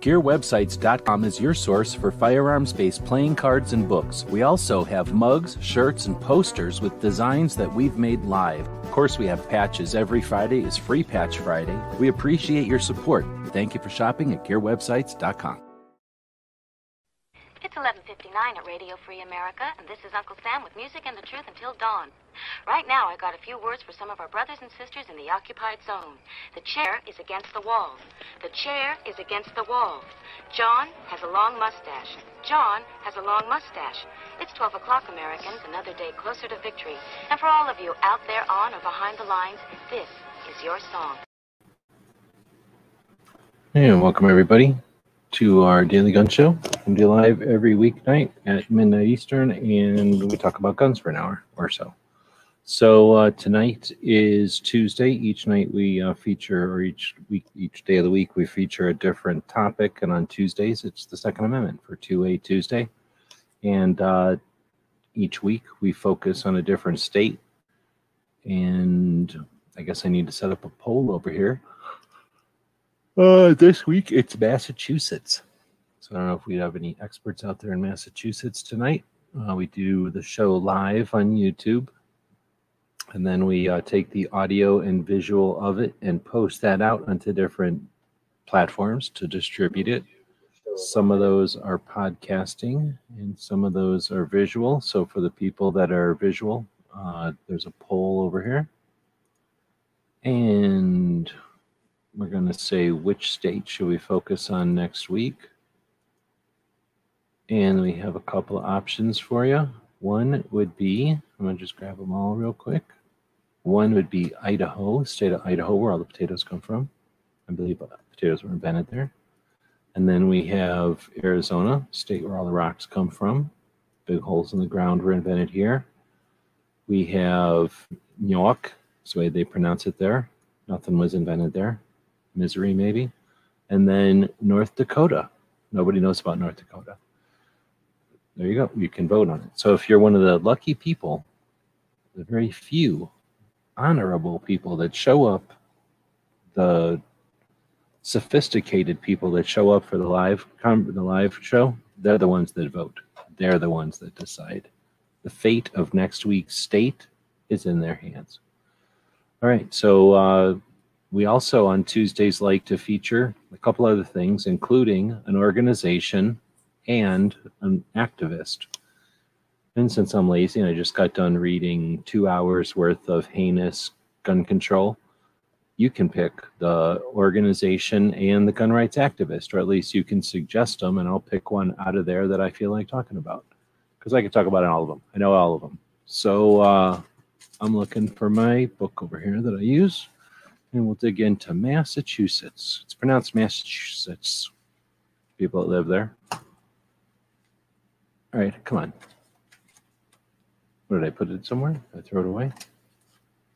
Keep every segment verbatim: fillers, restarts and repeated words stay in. Gear websites dot com is your source for firearms-based playing cards and books. We also have mugs, shirts, and posters with designs that we've made live. Of course, we have patches. Every Friday is Free Patch Friday. We appreciate your support. Thank you for shopping at gear websites dot com. It's eleven fifty-nine at Radio Free America, and this is Uncle Sam with Music and the Truth Until Dawn. Right now, I got a few words for some of our brothers and sisters in the occupied zone. The chair is against the wall. The chair is against the wall. John has a long mustache. John has a long mustache. It's twelve o'clock, Americans, another day closer to victory. And for all of you out there on or behind the lines, this is your song. And welcome, everybody, to our Daily Gun Show. We do live every weeknight at midnight Eastern, and we talk about guns for an hour or so. So uh, tonight is Tuesday. Each night we uh, feature, or each week, each day of the week, we feature a different topic. And on Tuesdays, it's the Second Amendment for two A Tuesday. And uh, each week we focus on a different state. And I guess I need to set up a poll over here. Uh, this week, it's Massachusetts. So I don't know if we have any experts out there in Massachusetts tonight. Uh, we do the show live on YouTube. And then we uh, take the audio and visual of it and post that out onto different platforms to distribute it. Some of those are podcasting and some of those are visual. So for the people that are visual, uh, there's a poll over here. And we're going to say which state should we focus on next week. And we have a couple of options for you. One would be, I'm going to just grab them all real quick. One would be Idaho, state of Idaho, where all the potatoes come from. I believe potatoes were invented there. And then we have Arizona, state where all the rocks come from. Big holes in the ground were invented here. We have New York, that's the way they pronounce it there. Nothing was invented there. Misery, maybe. And then North Dakota. Nobody knows about North Dakota. There you go. You can vote on it. So if you're one of the lucky people, the very few honorable people that show up, the sophisticated people that show up for the live the live show, they're the ones that vote. They're the ones that decide. The fate of next week's state is in their hands. All right. So, uh, we also on Tuesdays like to feature a couple other things, including an organization and an activist. And since I'm lazy and I just got done reading two hours worth of heinous gun control, you can pick the organization and the gun rights activist, or at least you can suggest them, and I'll pick one out of there that I feel like talking about. Because I could talk about all of them. I know all of them. So uh, I'm looking for my book over here that I use. And we'll dig into Massachusetts. It's pronounced Massachusetts. People that live there. All right, come on. Where did I put it somewhere? Did I throw it away?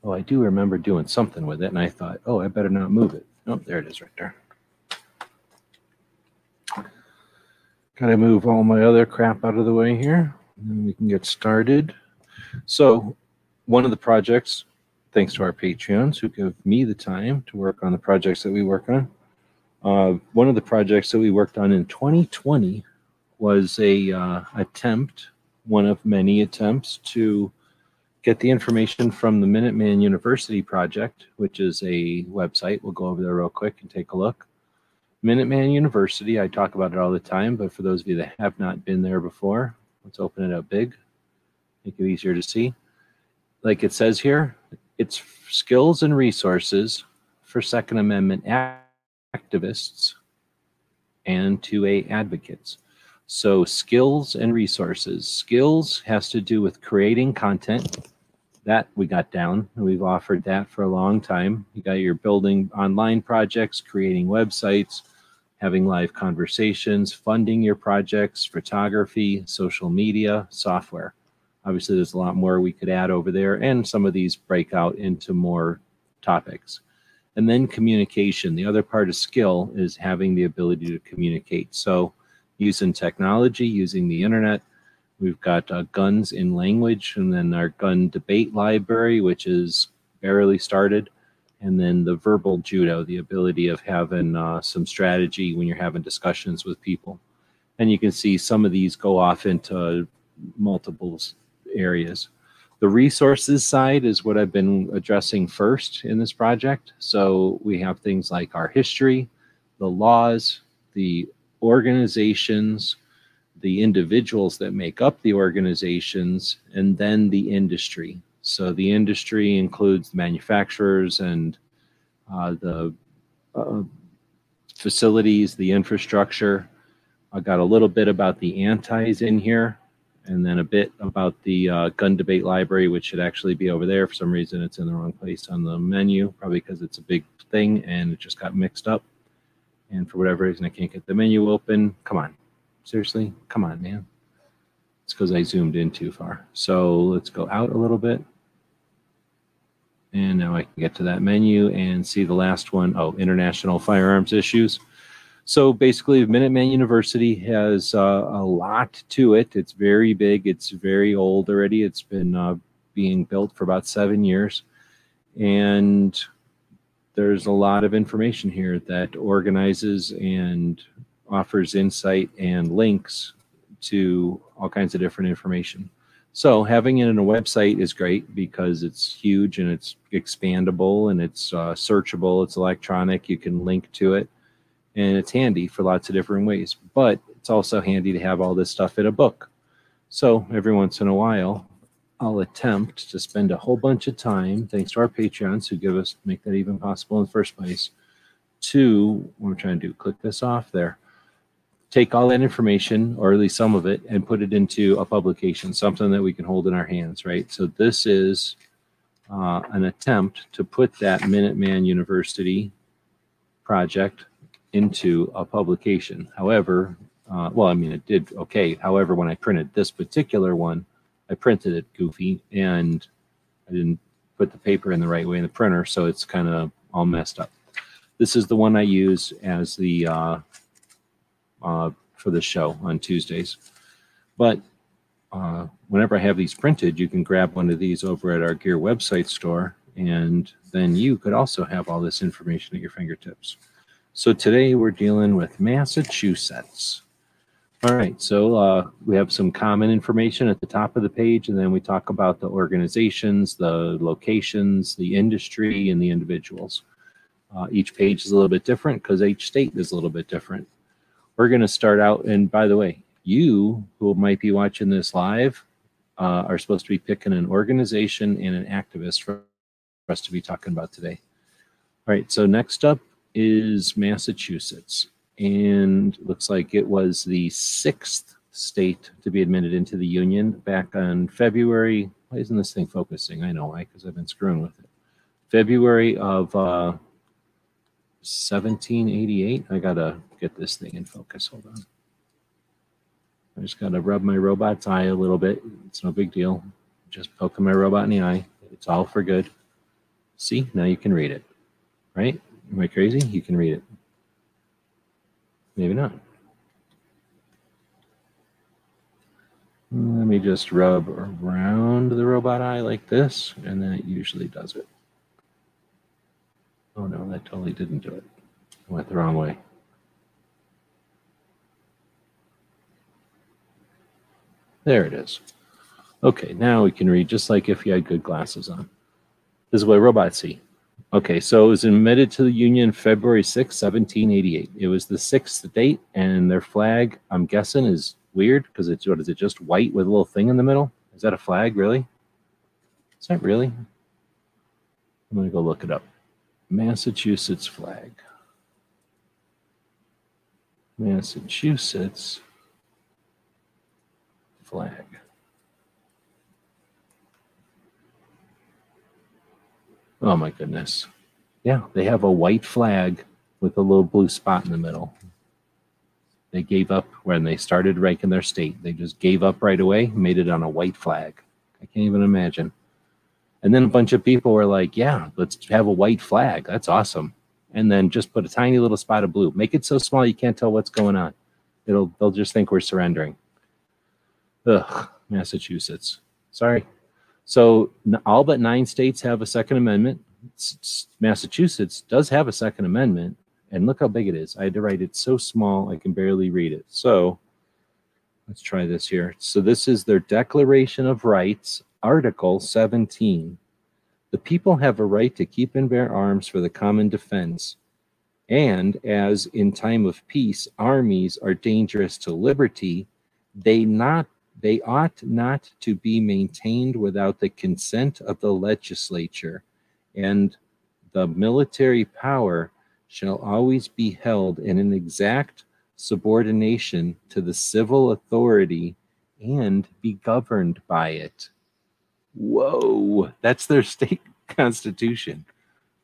Oh, I do remember doing something with it, and I thought, oh, I better not move it. Oh, there it is right there. Got to move all my other crap out of the way here, and then we can get started. So one of the projects... Thanks to our Patreons who give me the time to work on the projects that we work on. Uh, one of the projects that we worked on in twenty twenty was a uh, attempt, one of many attempts, to get the information from the Minuteman University project, which is a website. We'll go over there real quick and take a look. Minuteman University, I talk about it all the time, but for those of you that have not been there before, let's open it up big, make it easier to see. Like it says here, it's skills and resources for Second Amendment activists and two A advocates. So skills and resources. Skills has to do with creating content. That we got down. We've offered that for a long time. You got your building online projects, creating websites, having live conversations, funding your projects, photography, social media, software. Obviously, there's a lot more we could add over there, and some of these break out into more topics. And then communication. The other part of skill is having the ability to communicate. So using technology, using the internet, we've got uh, guns in language, and then our gun debate library, which is barely started, and then the verbal judo, the ability of having uh, some strategy when you're having discussions with people. And you can see some of these go off into multiple areas. The resources side is what I've been addressing first in this project. So we have things like our history, the laws, the organizations, the individuals that make up the organizations, and then the industry. So the industry includes manufacturers and uh, the uh, facilities, the infrastructure. I got a little bit about the antis in here, and then a bit about the uh, gun debate library, which should actually be over there. For some reason, it's in the wrong place on the menu, probably because it's a big thing and it just got mixed up. And for whatever reason, I can't get the menu open. Come on. Seriously? Come on, man. It's because I zoomed in too far. So let's go out a little bit. And now I can get to that menu and see the last one. Oh, international firearms issues. So basically, Minuteman University has uh, a lot to it. It's very big. It's very old already. It's been uh, being built for about seven years. And there's a lot of information here that organizes and offers insight and links to all kinds of different information. So having it in a website is great because it's huge and it's expandable and it's uh, searchable. It's electronic. You can link to it. And it's handy for lots of different ways, but it's also handy to have all this stuff in a book. So every once in a while, I'll attempt to spend a whole bunch of time, thanks to our Patreons who give us, make that even possible in the first place, to, what I'm trying to do, click this off there, take all that information, or at least some of it, and put it into a publication, something that we can hold in our hands, right? So this is uh, an attempt to put that Minuteman University project into a publication. However, uh, well, I mean, it did okay. However, when I printed this particular one, I printed it goofy and I didn't put the paper in the right way in the printer, so it's kind of all messed up. This is the one I use as the uh, uh, for the show on Tuesdays. But uh, whenever I have these printed, you can grab one of these over at our Gear website store, and then you could also have all this information at your fingertips. So today we're dealing with Massachusetts. All right, so uh, we have some common information at the top of the page, and then we talk about the organizations, the locations, the industry, and the individuals. Uh, each page is a little bit different because each state is a little bit different. We're going to start out, and by the way, you who might be watching this live uh, are supposed to be picking an organization and an activist for us to be talking about today. All right, so next up is Massachusetts, and looks like it was the sixth state to be admitted into the union back on February. Why isn't this thing focusing? I know why, because I've been screwing with it. February of uh, seventeen eighty-eight. I gotta get this thing in focus. Hold on. I just gotta rub my robot's eye a little bit. It's no big deal. Just poking my robot in the eye. It's all for good. See, now you can read it, right? Am I crazy? You can read it. Maybe not. Let me just rub around the robot eye like this, and then it usually does it. Oh no, that totally didn't do it. I went the wrong way. There it is. Okay, now we can read just like if you had good glasses on. This is what robots see. Okay, so it was admitted to the Union February sixth, seventeen eighty-eight. It was the sixth date, and their flag, I'm guessing, is weird because it's, what is it, just white with a little thing in the middle? Is that a flag, really? Is that really? I'm going to go look it up. Massachusetts flag. Massachusetts flag. Oh my goodness. Yeah, they have a white flag with a little blue spot in the middle. They gave up when they started ranking their state. They just gave up right away, made it on a white flag. I can't even imagine. And then a bunch of people were like, yeah, let's have a white flag. That's awesome. And then just put a tiny little spot of blue. Make it so small you can't tell what's going on. It'll, they'll just think we're surrendering. Ugh, Massachusetts. Sorry. So all but nine states have a Second Amendment. Massachusetts does have a Second Amendment, and look how big it is. I had to write it so small I can barely read it. So let's try this here. So this is their Declaration of Rights, Article seventeen. The people have a right to keep and bear arms for the common defense, and as in time of peace armies are dangerous to liberty, they not they ought not to be maintained without the consent of the legislature, and the military power shall always be held in an exact subordination to the civil authority and be governed by it. Whoa, that's their state constitution.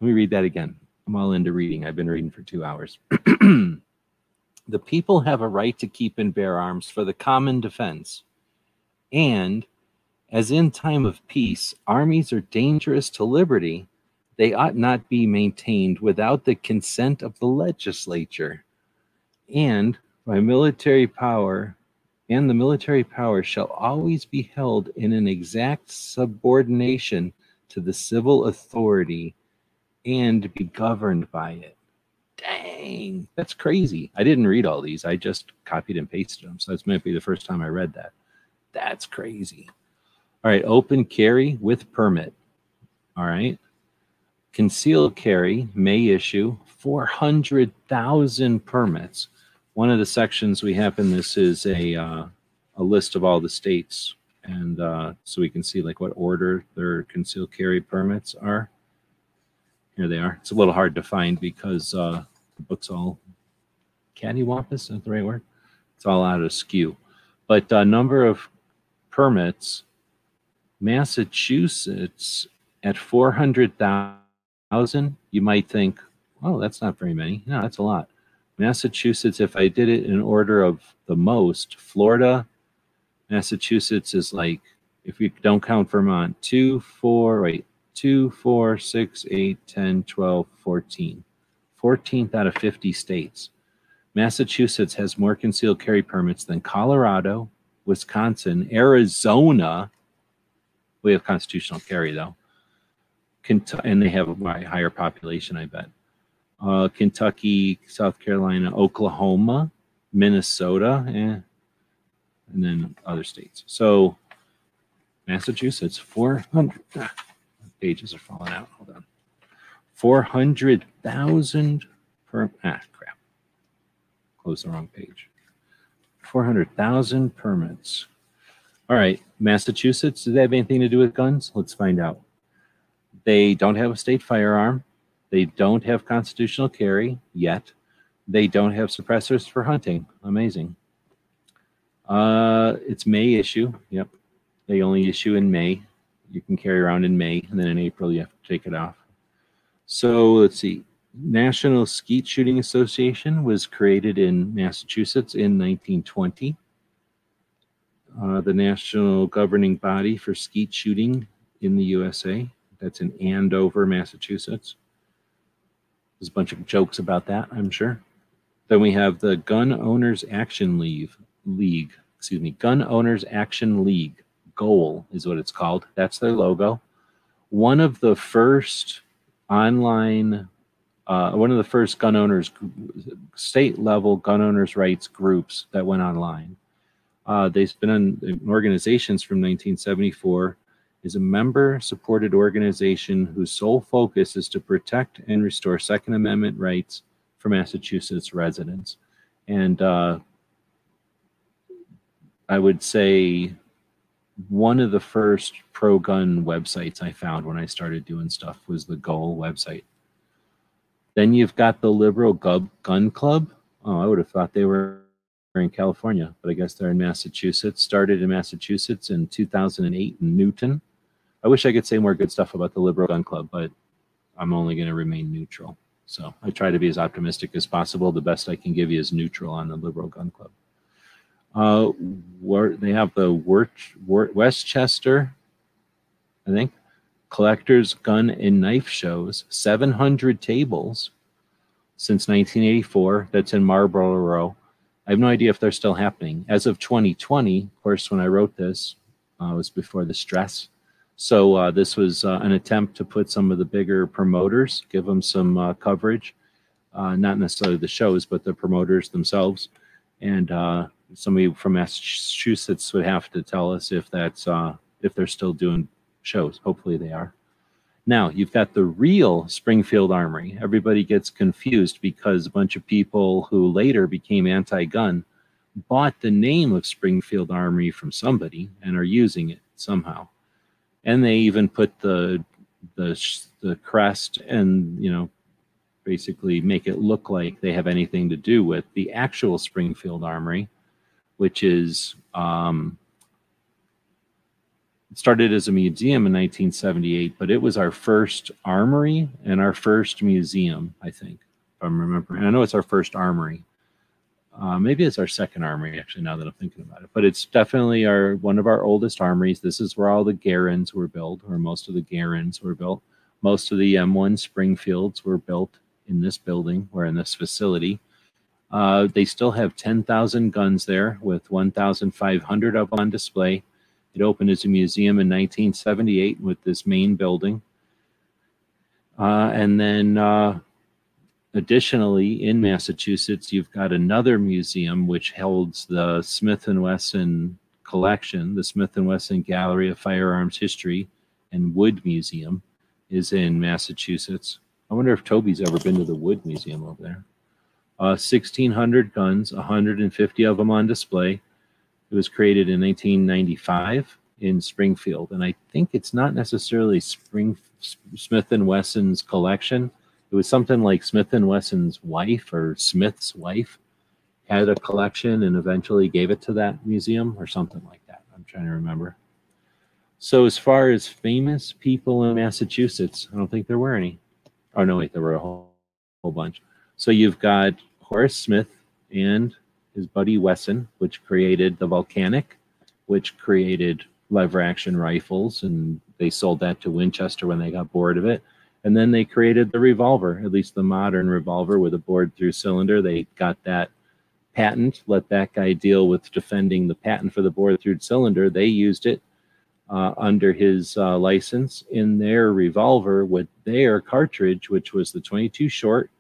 Let me read that again. I'm all into reading. I've been reading for two hours. The people have a right to keep and bear arms for the common defense, and as in time of peace, armies are dangerous to liberty. They ought not be maintained without the consent of the legislature, and by military power, and the military power shall always be held in an exact subordination to the civil authority and be governed by it. Dang, that's crazy. I didn't read all these. I just copied and pasted them. So this might be the first time I read that. That's crazy. All right, open carry with permit. All right. Concealed carry may issue four hundred thousand permits. One of the sections we have in this is a, uh, a list of all the states. And uh, so we can see like what order their concealed carry permits are. Here they are. It's a little hard to find because uh, the book's all cattywampus. Is that the right word? It's all out of skew. But uh, number of permits, Massachusetts at four hundred thousand. You might think, oh, that's not very many. No, that's a lot. Massachusetts, if I did it in order of the most, Florida, Massachusetts is like, if you don't count Vermont, two, four, wait. two, four, six, eight, ten, twelve, fourteen. fourteenth out of fifty states. Massachusetts has more concealed carry permits than Colorado, Wisconsin, Arizona. We have constitutional carry, though. And they have a higher population, I bet. Uh, Kentucky, South Carolina, Oklahoma, Minnesota, eh, and then other states. So Massachusetts, four hundred. Pages are falling out. Hold on. four hundred thousand per. Ah, crap. Close the wrong page. four hundred thousand permits. All right. Massachusetts, does that have anything to do with guns? Let's find out. They don't have a state firearm. They don't have constitutional carry yet. They don't have suppressors for hunting. Amazing. Uh, it's May issue. Yep. They only issue in May. You can carry around in May, and then in April you have to take it off. So let's see. National Skeet Shooting Association was created in Massachusetts in nineteen twenty. Uh, the national governing body for skeet shooting in the U S A. That's in Andover, Massachusetts. There's a bunch of jokes about that, I'm sure. Then we have the Gun Owners Action League. League, excuse me, Gun Owners Action League. Goal is what it's called. That's their logo. One of the first online, uh, one of the first gun owners, state level gun owners rights groups that went online. Uh, they've been in organizations from nineteen seventy-four, is a member supported organization whose sole focus is to protect and restore Second Amendment rights for Massachusetts residents. And uh, I would say one of the first pro-gun websites I found when I started doing stuff was the Goal website. Then you've got the Liberal Gun Club. Oh, I would have thought they were in California, but I guess they're in Massachusetts. Started in Massachusetts in two thousand eight in Newton. I wish I could say more good stuff about the Liberal Gun Club, but I'm only going to remain neutral. So I try to be as optimistic as possible. The best I can give you is neutral on the Liberal Gun Club. Uh, they have the Westchester, I think, Collectors Gun and Knife shows, seven hundred tables since nineteen eighty-four. That's in Marlborough. I have no idea if they're still happening. As of twenty twenty, of course, when I wrote this, uh, it was before the stress. So uh, this was uh, an attempt to put some of the bigger promoters, give them some uh, coverage, uh, not necessarily the shows, but the promoters themselves. And uh, somebody from Massachusetts would have to tell us if that's uh, if they're still doing shows. Hopefully they are. Now, you've got the real Springfield Armory. Everybody gets confused because a bunch of people who later became anti-gun bought the name of Springfield Armory from somebody and are using it somehow. And they even put the, the, the crest and, you know, basically make it look like they have anything to do with the actual Springfield Armory, which is um, started as a museum in nineteen seventy-eight, but it was our first armory and our first museum, I think, if I'm remembering. I know it's our first armory. Uh, maybe it's our second armory, actually, now that I'm thinking about it. But it's definitely our one of our oldest armories. This is where all the Garands were built, or most of the Garands were built. Most of the M one Springfields were built in this building or in this facility. Uh, they still have ten thousand guns there, with one thousand five hundred of them on display. It opened as a museum in nineteen seventy-eight with this main building. Uh, and then uh, additionally, in Massachusetts, you've got another museum which holds the Smith and Wesson collection. The Smith and Wesson Gallery of Firearms History and Wood Museum is in Massachusetts. I wonder if Toby's ever been to the Wood Museum over there. Uh, sixteen hundred guns, one hundred fifty of them on display. It was created in nineteen ninety-five in Springfield, and I think it's not necessarily Spring, Smith and Wesson's collection. It was something like Smith and Wesson's wife, or Smith's wife, had a collection and eventually gave it to that museum or something like that. I'm trying to remember. So as far as famous people in Massachusetts, I don't think there were any. Oh, no, wait, there were a whole, whole bunch. So you've got Horace Smith and his buddy Wesson, which created the Volcanic, which created lever action rifles, and they sold that to Winchester when they got bored of it. And then they created the revolver, at least the modern revolver with a bored through cylinder. They got that patent, let that guy deal with defending the patent for the bored through cylinder. They used it uh, under his uh, license in their revolver with their cartridge, which was the twenty-two short,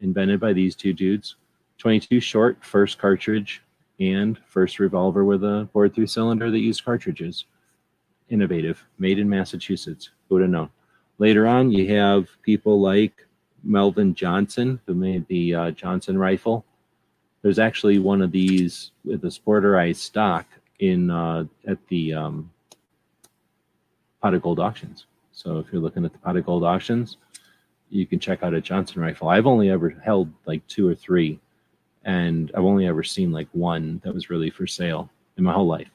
invented by these two dudes. twenty-two short, first cartridge, and first revolver with a bored through cylinder that used cartridges. Innovative, made in Massachusetts. Who would have known? Later on, you have people like Melvin Johnson, who made the uh, Johnson rifle. There's actually one of these with a sporterized stock in uh, at the um, Pot of Gold Auctions. So if you're looking at the Pot of Gold Auctions, you can check out a Johnson rifle. I've only ever held like two or three, and I've only ever seen like one that was really for sale in my whole life.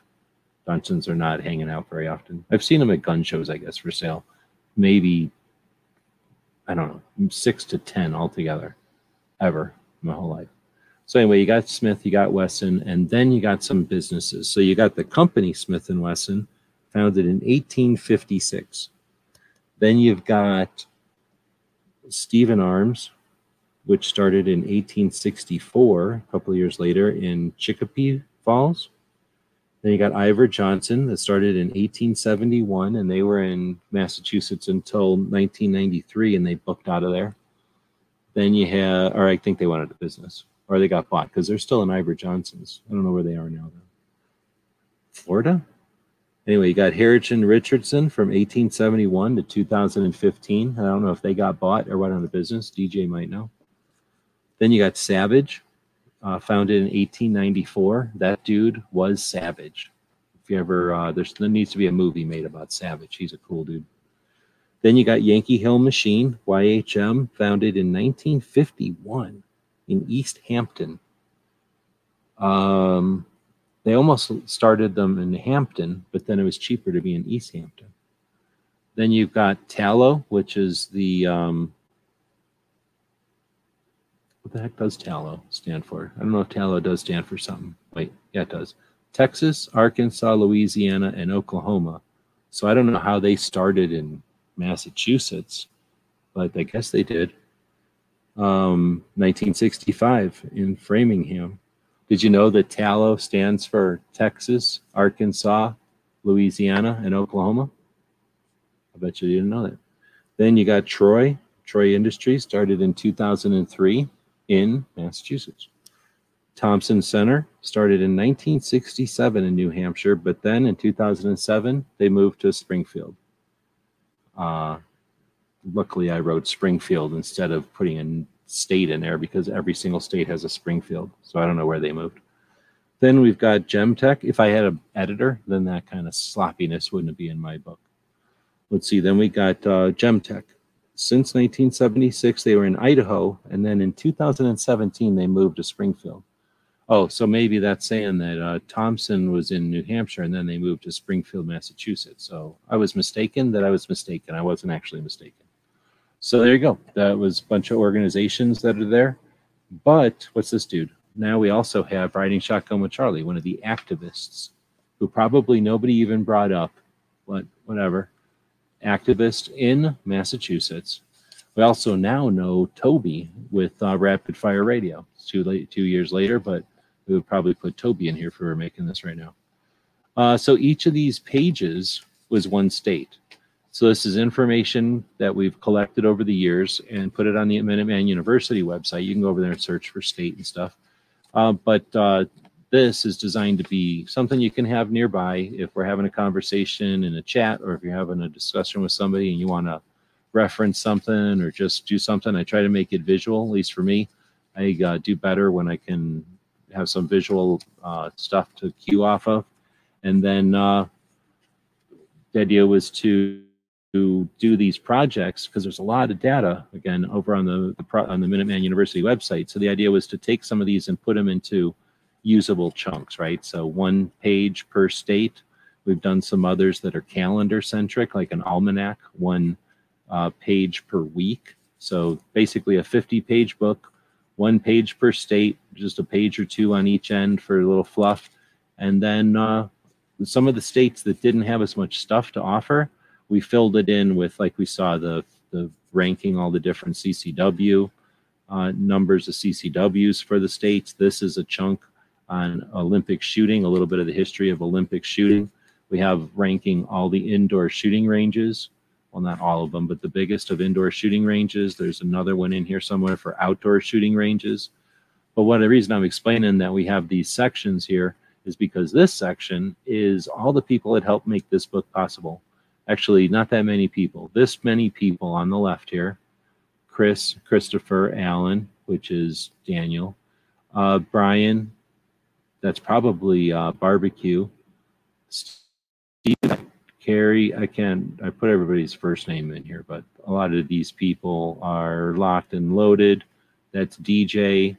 Johnsons are not hanging out very often. I've seen them at gun shows, I guess, for sale. Maybe, I don't know, six to ten altogether, ever, in my whole life. So anyway, you got Smith, you got Wesson, and then you got some businesses. So you got the company Smith and Wesson, founded in eighteen fifty-six. Then you've got Stephen Arms, which started in eighteen sixty-four, a couple of years later in Chicopee Falls. Then you got Iver Johnson, that started in eighteen seventy-one, and they were in Massachusetts until nineteen ninety-three, and they booked out of there. Then you have, or I think they went out of business, or they got bought, because they're still in Iver Johnson's. I don't know where they are now, though. Florida? Anyway, you got Harrison Richardson from eighteen seventy-one to two thousand fifteen. I don't know if they got bought or went out of business. D J might know. Then you got Savage, uh, founded in eighteen ninety-four. That dude was Savage. If you ever, uh, there's, there needs to be a movie made about Savage. He's a cool dude. Then you got Yankee Hill Machine, Y H M, founded in nineteen fifty-one in East Hampton. Um... They almost started them in Hampton, but then it was cheaper to be in East Hampton. Then you've got TALO, which is the, um, what the heck does TALO stand for? I don't know if TALO does stand for something. Wait, yeah, it does. Texas, Arkansas, Louisiana, and Oklahoma. So I don't know how they started in Massachusetts, but I guess they did. Um, nineteen sixty-five in Framingham. Did you know that TALO stands for Texas, Arkansas, Louisiana, and Oklahoma? I bet you didn't know that. Then you got Troy. Troy Industries started in two thousand three in Massachusetts. Thompson Center started in nineteen sixty-seven in New Hampshire, but then in two thousand seven, they moved to Springfield. Uh, luckily, I wrote Springfield instead of putting a state in there because every single state has a Springfield, so I don't know where they moved. Then we've got GemTech. If I had an editor, then that kind of sloppiness wouldn't be in my book. Let's see, then we got uh, GemTech. Since nineteen seventy-six, they were in Idaho, and then in two thousand seventeen, they moved to Springfield. Oh, so maybe that's saying that uh, Thompson was in New Hampshire, and then they moved to Springfield, Massachusetts. So I was mistaken that I was mistaken. I wasn't actually mistaken. So there you go. That was a bunch of organizations that are there. But what's this dude? Now we also have Riding Shotgun with Charlie, one of the activists who probably nobody even brought up, but whatever, activist in Massachusetts. We also now know Toby with uh, Rapid Fire Radio. It's too late, two years later, but we would probably put Toby in here if we were making this right now. Uh, so each of these pages was one state. So this is information that we've collected over the years and put it on the Minuteman University website. You can go over there and search for state and stuff. Uh, but uh, this is designed to be something you can have nearby if we're having a conversation in a chat or if you're having a discussion with somebody and you want to reference something or just do something. I try to make it visual, at least for me. I uh, do better when I can have some visual uh, stuff to cue off of. And then uh, the idea was to to do these projects because there's a lot of data again over on the, the pro, on the Minuteman University website. So the idea was to take some of these and put them into usable chunks, right? So one page per state. We've done some others that are calendar centric, like an almanac, one uh, page per week. So basically a fifty page book, one page per state, just a page or two on each end for a little fluff. And then uh, some of the states that didn't have as much stuff to offer, we filled it in with, like we saw, the, the ranking, all the different C C W uh, numbers of C C Ws for the states. This is a chunk on Olympic shooting, a little bit of the history of Olympic shooting. We have ranking all the indoor shooting ranges. Well, not all of them, but the biggest of indoor shooting ranges. There's another one in here somewhere for outdoor shooting ranges. But one of the reason I'm explaining that we have these sections here is because this section is all the people that helped make this book possible. Actually, not that many people. This many people on the left here. Chris, Christopher, Alan, which is Daniel. Uh, Brian, that's probably uh, Barbecue. Steve, Carrie, I can't, I put everybody's first name in here, but a lot of these people are locked and loaded. That's D J,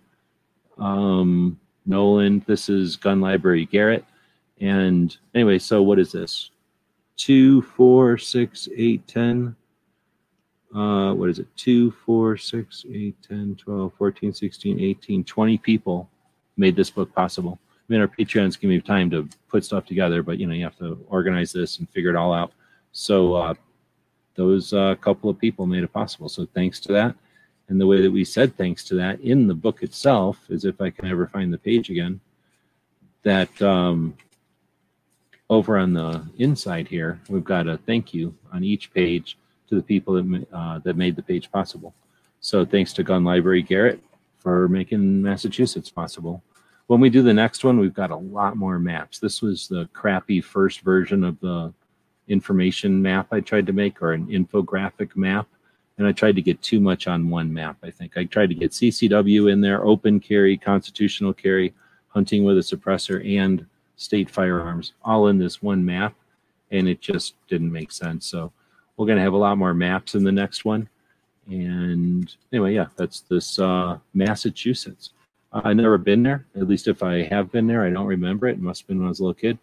um, Nolan. This is Gun Library Garrett. And anyway, so what is this? Two, four, six, eight, ten. Uh, what is it? Two, four, six, eight, ten, twelve, fourteen, sixteen, eighteen, twenty people made this book possible. I mean, our Patreons give me time to put stuff together, but you know, you have to organize this and figure it all out. So uh, those uh, couple of people made it possible. So thanks to that. And the way that we said thanks to that in the book itself is, if I can ever find the page again, that. Um, Over on the inside here, we've got a thank you on each page to the people that, uh, that made the page possible. So thanks to Gun Library Garrett for making Massachusetts possible. When we do the next one, we've got a lot more maps. This was the crappy first version of the information map I tried to make, or an infographic map. And I tried to get too much on one map, I think. I tried to get C C W in there, open carry, constitutional carry, hunting with a suppressor, and state firearms all in this one map, and it just didn't make sense. So we're going to have a lot more maps in the next one. And anyway, yeah, that's this uh, Massachusetts. Uh, I've never been there. At least if I have been there, I don't remember it. It must have been when I was a little kid.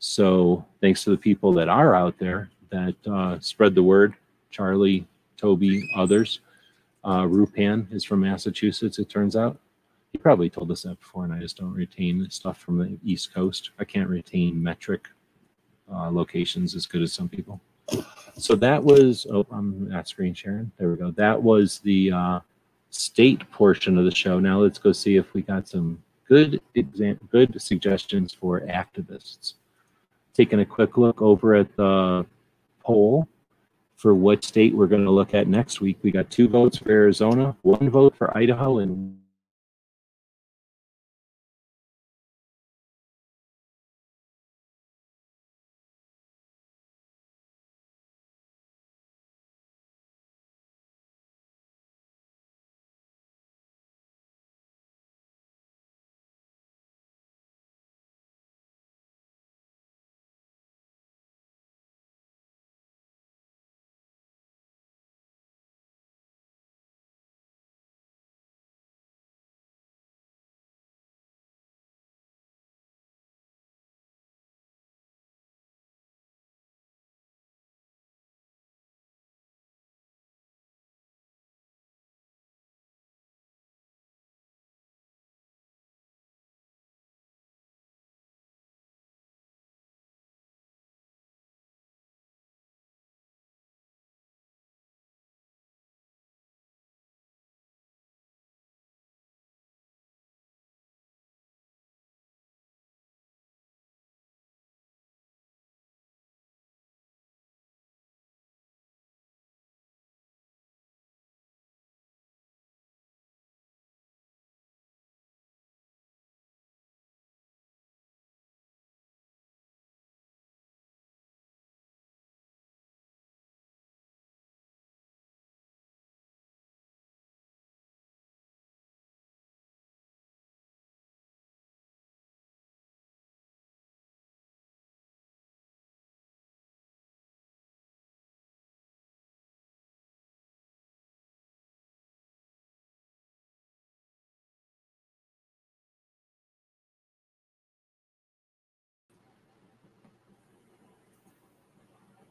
So thanks to the people that are out there that uh, spread the word. Charlie, Toby, others. Uh, Rupan is from Massachusetts, it turns out. He probably told us that before, and I just don't retain stuff from the East Coast. I can't retain metric uh, locations as good as some people. So that was, oh, I'm not screen sharing. There we go. That was the uh, state portion of the show. Now let's go see if we got some good exam good suggestions for activists. Taking a quick look over at the poll, for what state we're going to look at next week. We got two votes for Arizona, one vote for Idaho, and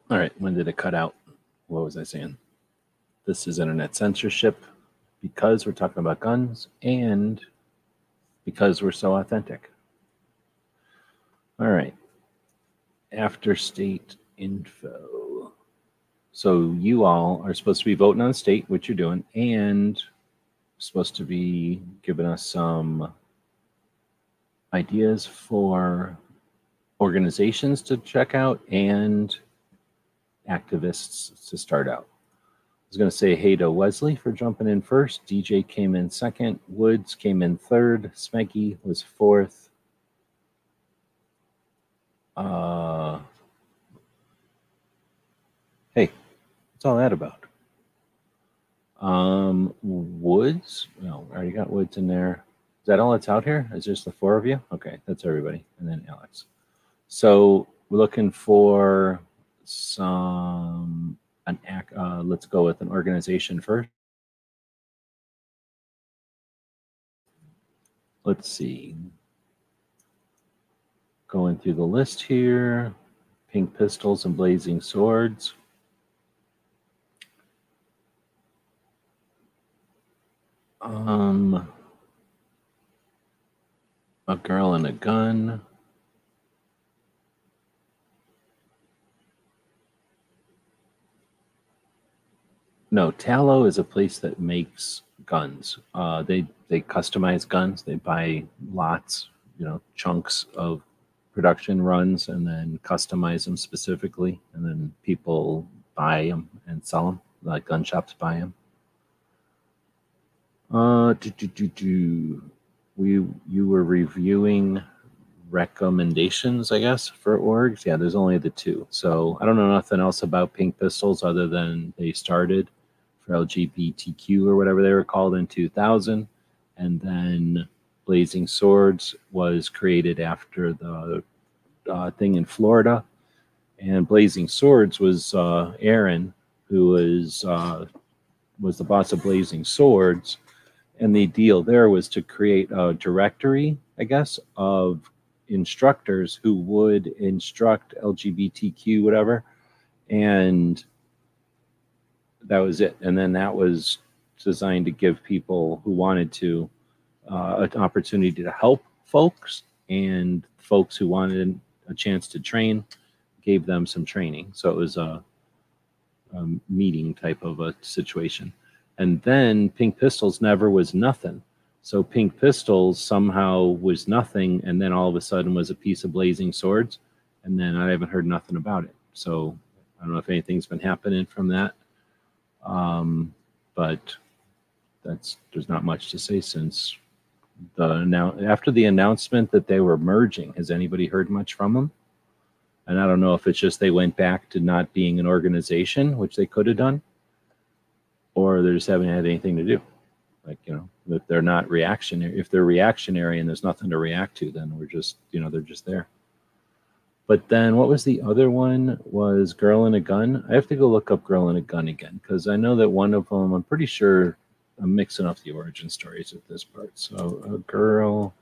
all right, when did it cut out? What was I saying? This is internet censorship because we're talking about guns and because we're so authentic. All right. After state info. So you all are supposed to be voting on state, which you're doing, and supposed to be giving us some ideas for organizations to check out and activists to start out. I was going to say hey to Wesley for jumping in first. D J came in second. Woods came in third. Smeggy was fourth. Uh, hey, what's all that about? Um, Woods? No, I already got Woods in there. Is that all that's out here? Is just the four of you? Okay, that's everybody. And then Alex. So we're looking for some an act uh, let's go with an organization first. Let's see, going through the list here. Pink Pistols and Blazing Swords. Um a Girl in a Gun. No, TALO is a place that makes guns. Uh, they they customize guns. They buy lots, you know, chunks of production runs, and then customize them specifically. And then people buy them and sell them. Like gun shops buy them. Uh, do, do, do, do. We you were reviewing recommendations, I guess, for orgs. Yeah, there's only the two. So I don't know nothing else about Pink Pistols other than they started for L G B T Q or whatever they were called in two thousand, and then Blazing Swords was created after the uh, thing in Florida, and Blazing Swords was uh, Aaron, who was uh, was the boss of Blazing Swords, and the deal there was to create a directory, I guess, of instructors who would instruct L G B T Q whatever, and that was it. And then that was designed to give people who wanted to uh, an opportunity to help folks, and folks who wanted a chance to train gave them some training. So it was a, a meeting type of a situation. And then Pink Pistols never was nothing. So Pink Pistols somehow was nothing, and then all of a sudden was a piece of Blazing Swords, and then I haven't heard nothing about it. So I don't know if anything's been happening from that, um, but that's there's not much to say since the now after the announcement that they were merging. Has anybody heard much from them? And I don't know if it's just they went back to not being an organization, which they could have done, or they just haven't had anything to do. Like, you know, that they're not reactionary. If they're reactionary and there's nothing to react to, then we're just, you know, they're just there. But then what was the other one? Was Girl in a Gun? I have to go look up Girl in a Gun again, because I know that one of them, I'm pretty sure I'm mixing up the origin stories at this part. So a girl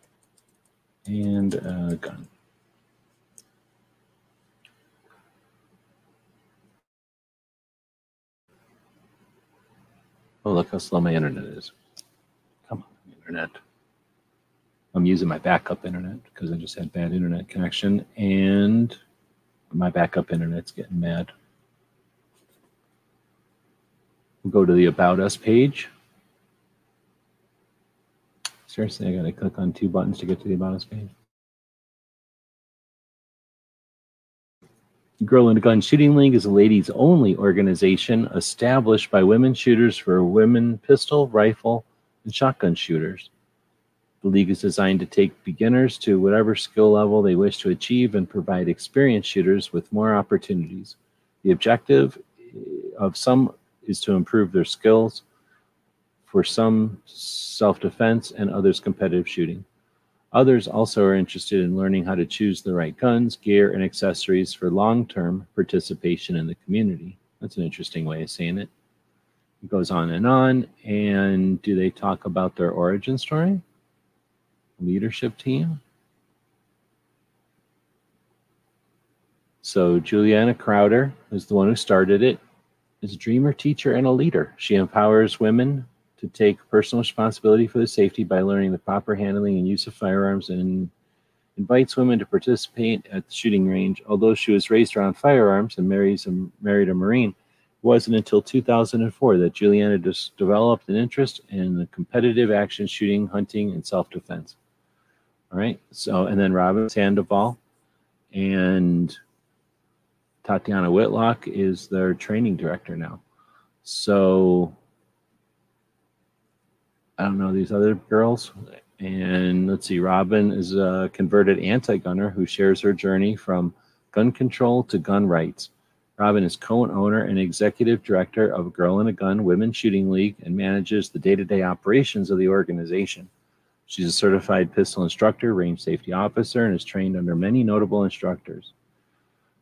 and a gun. Oh, look how slow my internet is. Come on, internet. I'm using my backup internet because I just had bad internet connection, and my backup internet's getting mad. We'll go to the About Us page. Seriously, I gotta click on two buttons to get to the About Us page. Girl in a Gun Shooting League is a ladies-only organization established by women shooters for women pistol, rifle, and shotgun shooters. The league is designed to take beginners to whatever skill level they wish to achieve and provide experienced shooters with more opportunities. The objective of some is to improve their skills, for some self-defense and others competitive shooting. Others also are interested in learning how to choose the right guns, gear, and accessories for long-term participation in the community. That's an interesting way of saying it. It goes on and on. And do they talk about their origin story? Leadership team. So Juliana Crowder is the one who started it, is a dreamer, teacher, and a leader. She empowers women to take personal responsibility for their safety by learning the proper handling and use of firearms, and invites women to participate at the shooting range. Although she was raised around firearms and marries and married a Marine, it wasn't until two thousand four that Juliana just developed an interest in the competitive action shooting, hunting, and self-defense. All right, so, and then Robin Sandoval and Tatiana Whitlock is their training director now. So I don't know these other girls. And let's see, Robin is a converted anti-gunner who shares her journey from gun control to gun rights. Robin is co-owner and executive director of Girl in a Gun Women's Shooting League and manages the day-to-day operations of the organization. She's a certified pistol instructor, range safety officer, and is trained under many notable instructors.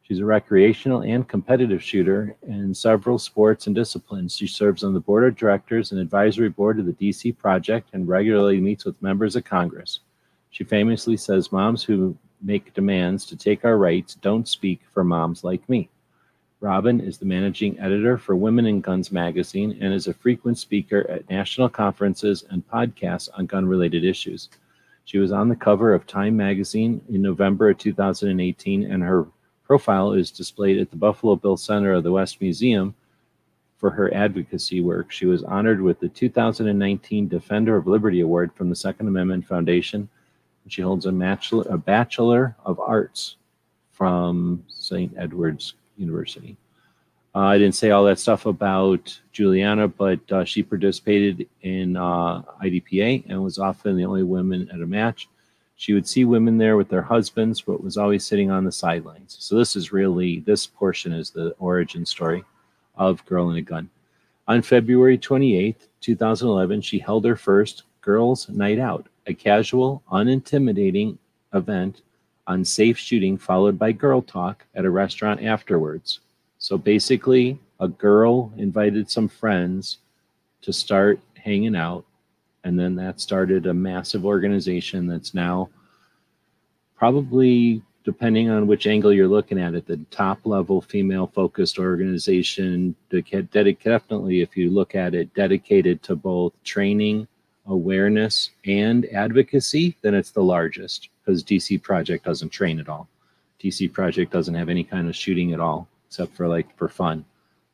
She's a recreational and competitive shooter in several sports and disciplines. She serves on the board of directors and advisory board of the D C Project and regularly meets with members of Congress. She famously says, "Moms who make demands to take our rights don't speak for moms like me." Robin is the managing editor for Women in Guns magazine and is a frequent speaker at national conferences and podcasts on gun-related issues. She was on the cover of Time magazine in November of two thousand eighteen, and her profile is displayed at the Buffalo Bill Center of the West Museum for her advocacy work. She was honored with the two thousand nineteen Defender of Liberty Award from the Second Amendment Foundation. She holds a bachelor, a Bachelor of Arts from Saint Edward's University. Uh, I didn't say all that stuff about Juliana, but uh, she participated in uh, I D P A and was often the only woman at a match. She would see women there with their husbands, but was always sitting on the sidelines. So this is really, this portion is the origin story of Girl in a Gun. On February twenty-eighth, two thousand eleven, she held her first Girls Night Out, a casual, unintimidating event on safe shooting, followed by girl talk at a restaurant afterwards. So basically, a girl invited some friends to start hanging out, and then that started a massive organization that's now probably, depending on which angle you're looking at it, the top-level female-focused organization, definitely, if you look at it, dedicated to both training, awareness, and advocacy, then it's the largest, because D C Project doesn't train at all. D C Project doesn't have any kind of shooting at all, except for, like, for fun.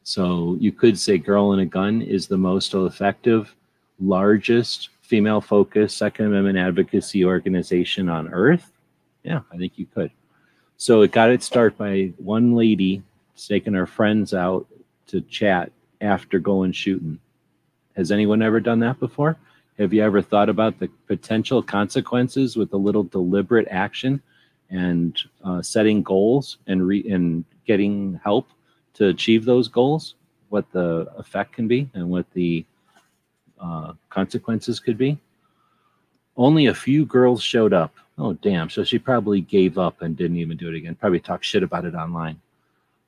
So you could say Girl in a Gun is the most effective, largest female-focused Second Amendment advocacy organization on earth? Yeah, I think you could. So it got its start by one lady taking our friends out to chat after going shooting. Has anyone ever done that before? Have you ever thought about the potential consequences with a little deliberate action and uh, setting goals and, re and getting help to achieve those goals? What the effect can be and what the uh, consequences could be? Only a few girls showed up. Oh, damn. So she probably gave up and didn't even do it again. Probably talked shit about it online.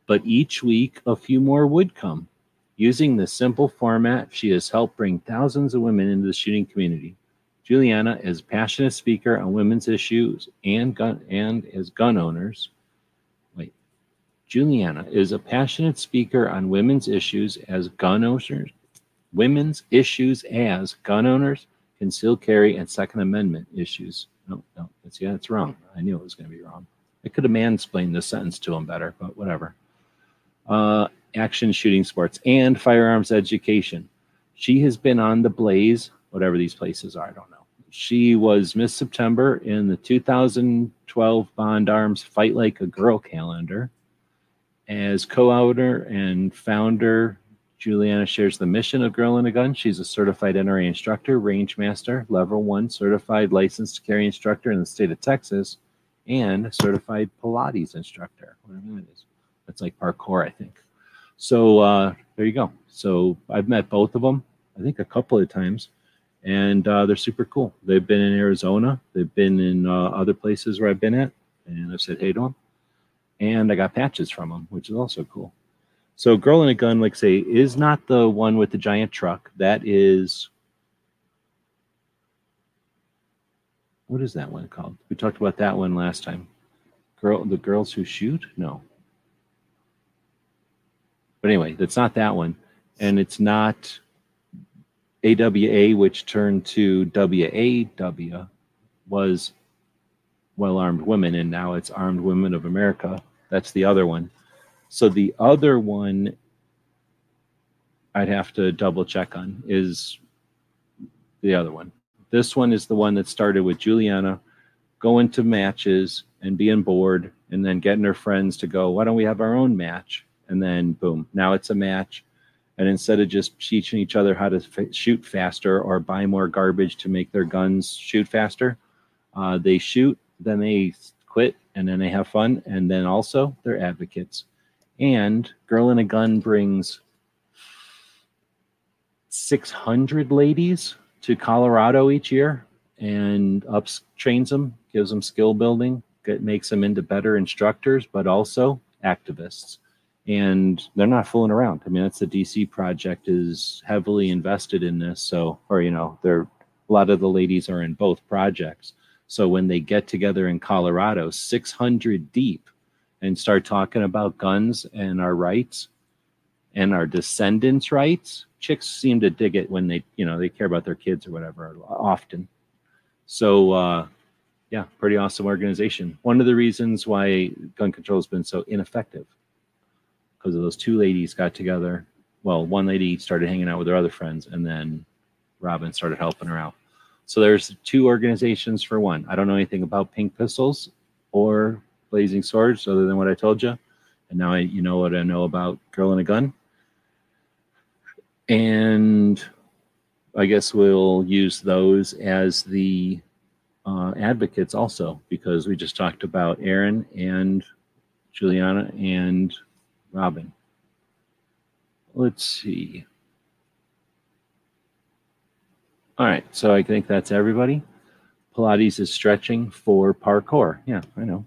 But each week, a few more would come. Using this simple format, she has helped bring thousands of women into the shooting community. Juliana is a passionate speaker on women's issues and gun and as gun owners. Wait. Juliana is a passionate speaker on women's issues as gun owners, women's issues as gun owners, concealed carry, and Second Amendment issues. No, no, that's, yeah, that's wrong. I knew it was going to be wrong. I could have mansplained this sentence to him better, but whatever. Uh, action shooting sports and firearms education. She has been on the Blaze, whatever these places are, I don't know. She was Miss September in the two thousand twelve Bond Arms Fight Like a Girl calendar. As co-owner and founder, Juliana shares the mission of Girl in a Gun. She's a certified N R A instructor, range master, level one certified licensed carry instructor in the state of Texas, and certified Pilates instructor, whatever that is. That's like parkour, I think. So uh, there you go. So I've met both of them, I think a couple of times, and uh, they're super cool. They've been in Arizona. They've been in uh, other places where I've been at, and I've said hey to them. And I got patches from them, which is also cool. So Girl in a Gun, like say, is not the one with the giant truck. That is, what is that one called? We talked about that one last time. Girl, the Girls Who Shoot? No. But anyway, that's not that one. And it's not A W A, which turned to W A W, was Well-Armed Women, and now it's Armed Women of America. That's the other one. So the other one I'd have to double check on is the other one. This one is the one that started with Juliana going to matches and being bored and then getting her friends to go, why don't we have our own match? And then, boom, now it's a match. And instead of just teaching each other how to f shoot faster or buy more garbage to make their guns shoot faster, uh, they shoot, then they quit, and then they have fun. And then also they're advocates. And Girl in a Gun brings six hundred ladies to Colorado each year and ups trains them, gives them skill building, it makes them into better instructors, but also activists. And they're not fooling around. I mean, that's the D C Project is heavily invested in this. So, or, you know, they're, a lot of the ladies are in both projects. So when they get together in Colorado, six hundred deep, and start talking about guns and our rights and our descendants' rights, chicks seem to dig it when they, you know, they care about their kids or whatever often. So, uh, yeah, pretty awesome organization. One of the reasons why gun control has been so ineffective, because of those two ladies got together. Well, one lady started hanging out with her other friends, and then Robin started helping her out. So there's two organizations for one. I don't know anything about Pink Pistols or Blazing Swords other than what I told you. And now I, you know what I know about Girl in a Gun. And I guess we'll use those as the uh, advocates also, because we just talked about Aaron and Juliana and Robin. Let's see. All right, so I think that's everybody. Pilates is stretching for parkour. Yeah, I know.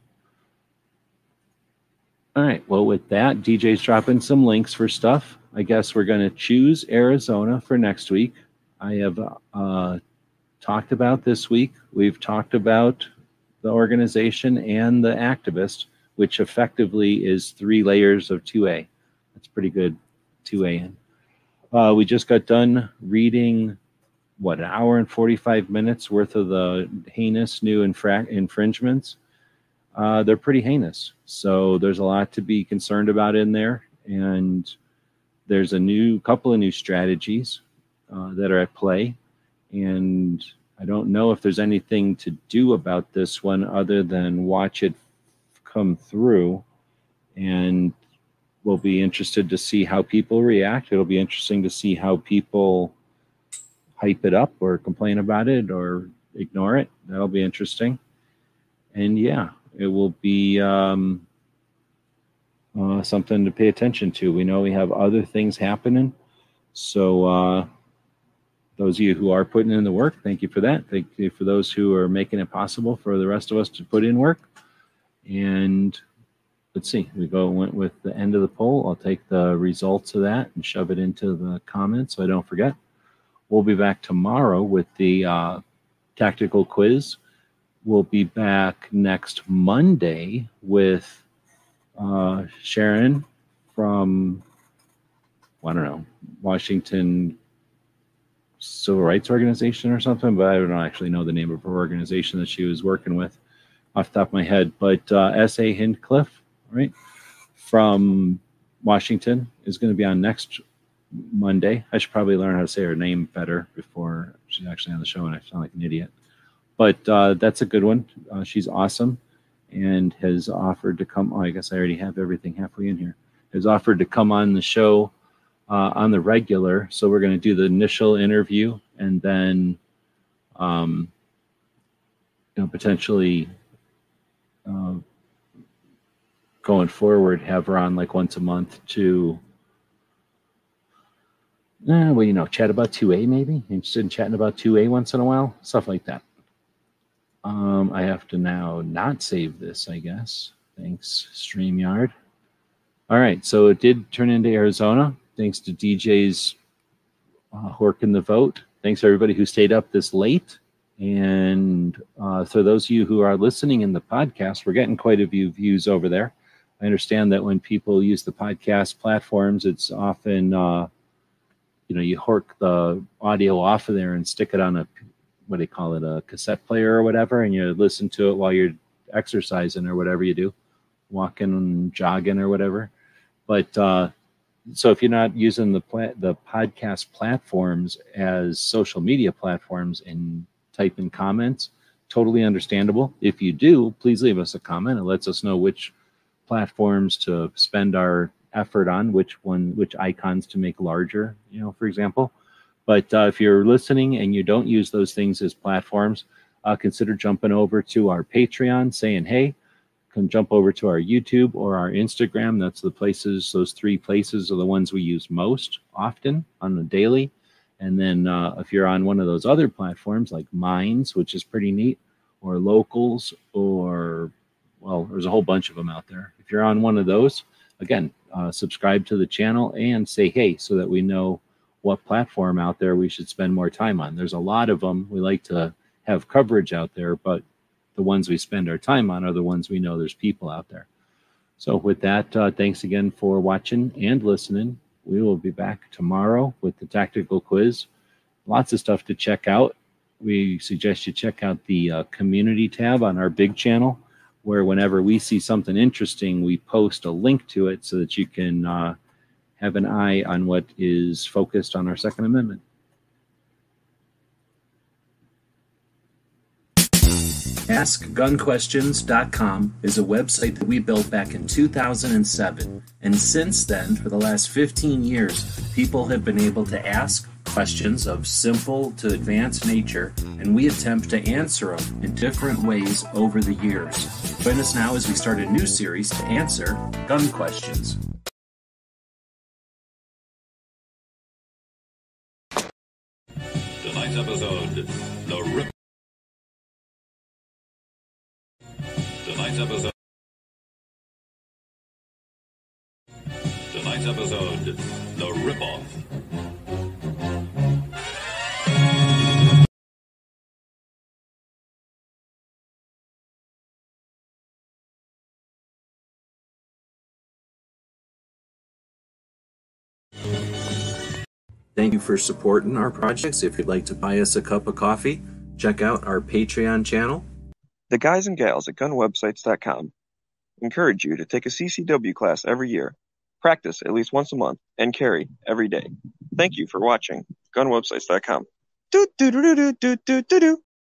All right, well, with that, D J's dropping some links for stuff. I guess we're going to choose Arizona for next week. I have uh, talked about this week. We've talked about the organization and the activist, which effectively is three layers of two A. That's pretty good two A in. Uh, we just got done reading, what, an hour and forty-five minutes worth of the heinous new infra infringements. Uh, they're pretty heinous. So there's a lot to be concerned about in there. And there's a new couple of new strategies uh, that are at play. And I don't know if there's anything to do about this one other than watch it come through and we'll be interested to see how people react. It'll be interesting to see how people hype it up or complain about it or ignore it. That'll be interesting. And yeah, it will be um, uh, something to pay attention to. We know we have other things happening. So uh, those of you who are putting in the work, thank you for that. Thank you for those who are making it possible for the rest of us to put in work. And let's see, we go went with the end of the poll. I'll take the results of that and shove it into the comments so I don't forget. We'll be back tomorrow with the uh, tactical quiz. We'll be back next Monday with uh, Sharon from, well, I don't know, Washington Civil Rights Organization or something, but I don't actually know the name of her organization that she was working with off the top of my head. But uh, S A Hincliffe, right, from Washington is going to be on next Monday. I should probably learn how to say her name better before she's actually on the show and I sound like an idiot. But uh, that's a good one. Uh, she's awesome and has offered to come. Oh, I guess I already have everything halfway in here. Has offered to come on the show uh, on the regular. So we're going to do the initial interview and then um, you know, potentially uh, going forward, have her on like once a month to Uh, well, you know, chat about two A maybe. Interested in chatting about two A once in a while? Stuff like that. Um, I have to now not save this, I guess. Thanks, StreamYard. All right, so it did turn into Arizona. Thanks to D J's uh, horking the vote. Thanks to everybody who stayed up this late. And uh, for those of you who are listening in the podcast, we're getting quite a few views over there. I understand that when people use the podcast platforms, it's often... Uh, you know, you hork the audio off of there and stick it on a, what do you call it, a cassette player or whatever, and you listen to it while you're exercising or whatever you do, walking and jogging or whatever. But uh, so if you're not using the pla- the podcast platforms as social media platforms and type in comments, totally understandable. If you do, please leave us a comment. It lets us know which platforms to spend our effort on, which one, which icons to make larger, you know, for example. But uh, if you're listening and you don't use those things as platforms, uh, consider jumping over to our Patreon, saying, hey, come jump over to our YouTube or our Instagram. That's the places, those three places are the ones we use most often on the daily. And then uh, if you're on one of those other platforms like Minds, which is pretty neat, or Locals, or, well, there's a whole bunch of them out there. If you're on one of those, again, uh, subscribe to the channel and say, hey, so that we know what platform out there we should spend more time on. There's a lot of them. We like to have coverage out there, but the ones we spend our time on are the ones we know there's people out there. So with that, uh, thanks again for watching and listening. We will be back tomorrow with the tactical quiz. Lots of stuff to check out. We suggest you check out the uh, community tab on our big channel, where whenever we see something interesting, we post a link to it so that you can uh, have an eye on what is focused on our Second Amendment. ask gun questions dot com is a website that we built back in two thousand seven. And since then, for the last fifteen years, people have been able to ask questions of simple to advanced nature, and we attempt to answer them in different ways over the years. Join us now as we start a new series to answer gun questions. Tonight's episode, the rip. Tonight's episode. Tonight's episode, the ripoff. Thank you for supporting our projects. If you'd like to buy us a cup of coffee, check out our Patreon channel. The guys and gals at gun websites dot com encourage you to take a C C W class every year, practice at least once a month, and carry every day. Thank you for watching gun websites dot com. Do do do do do do do do.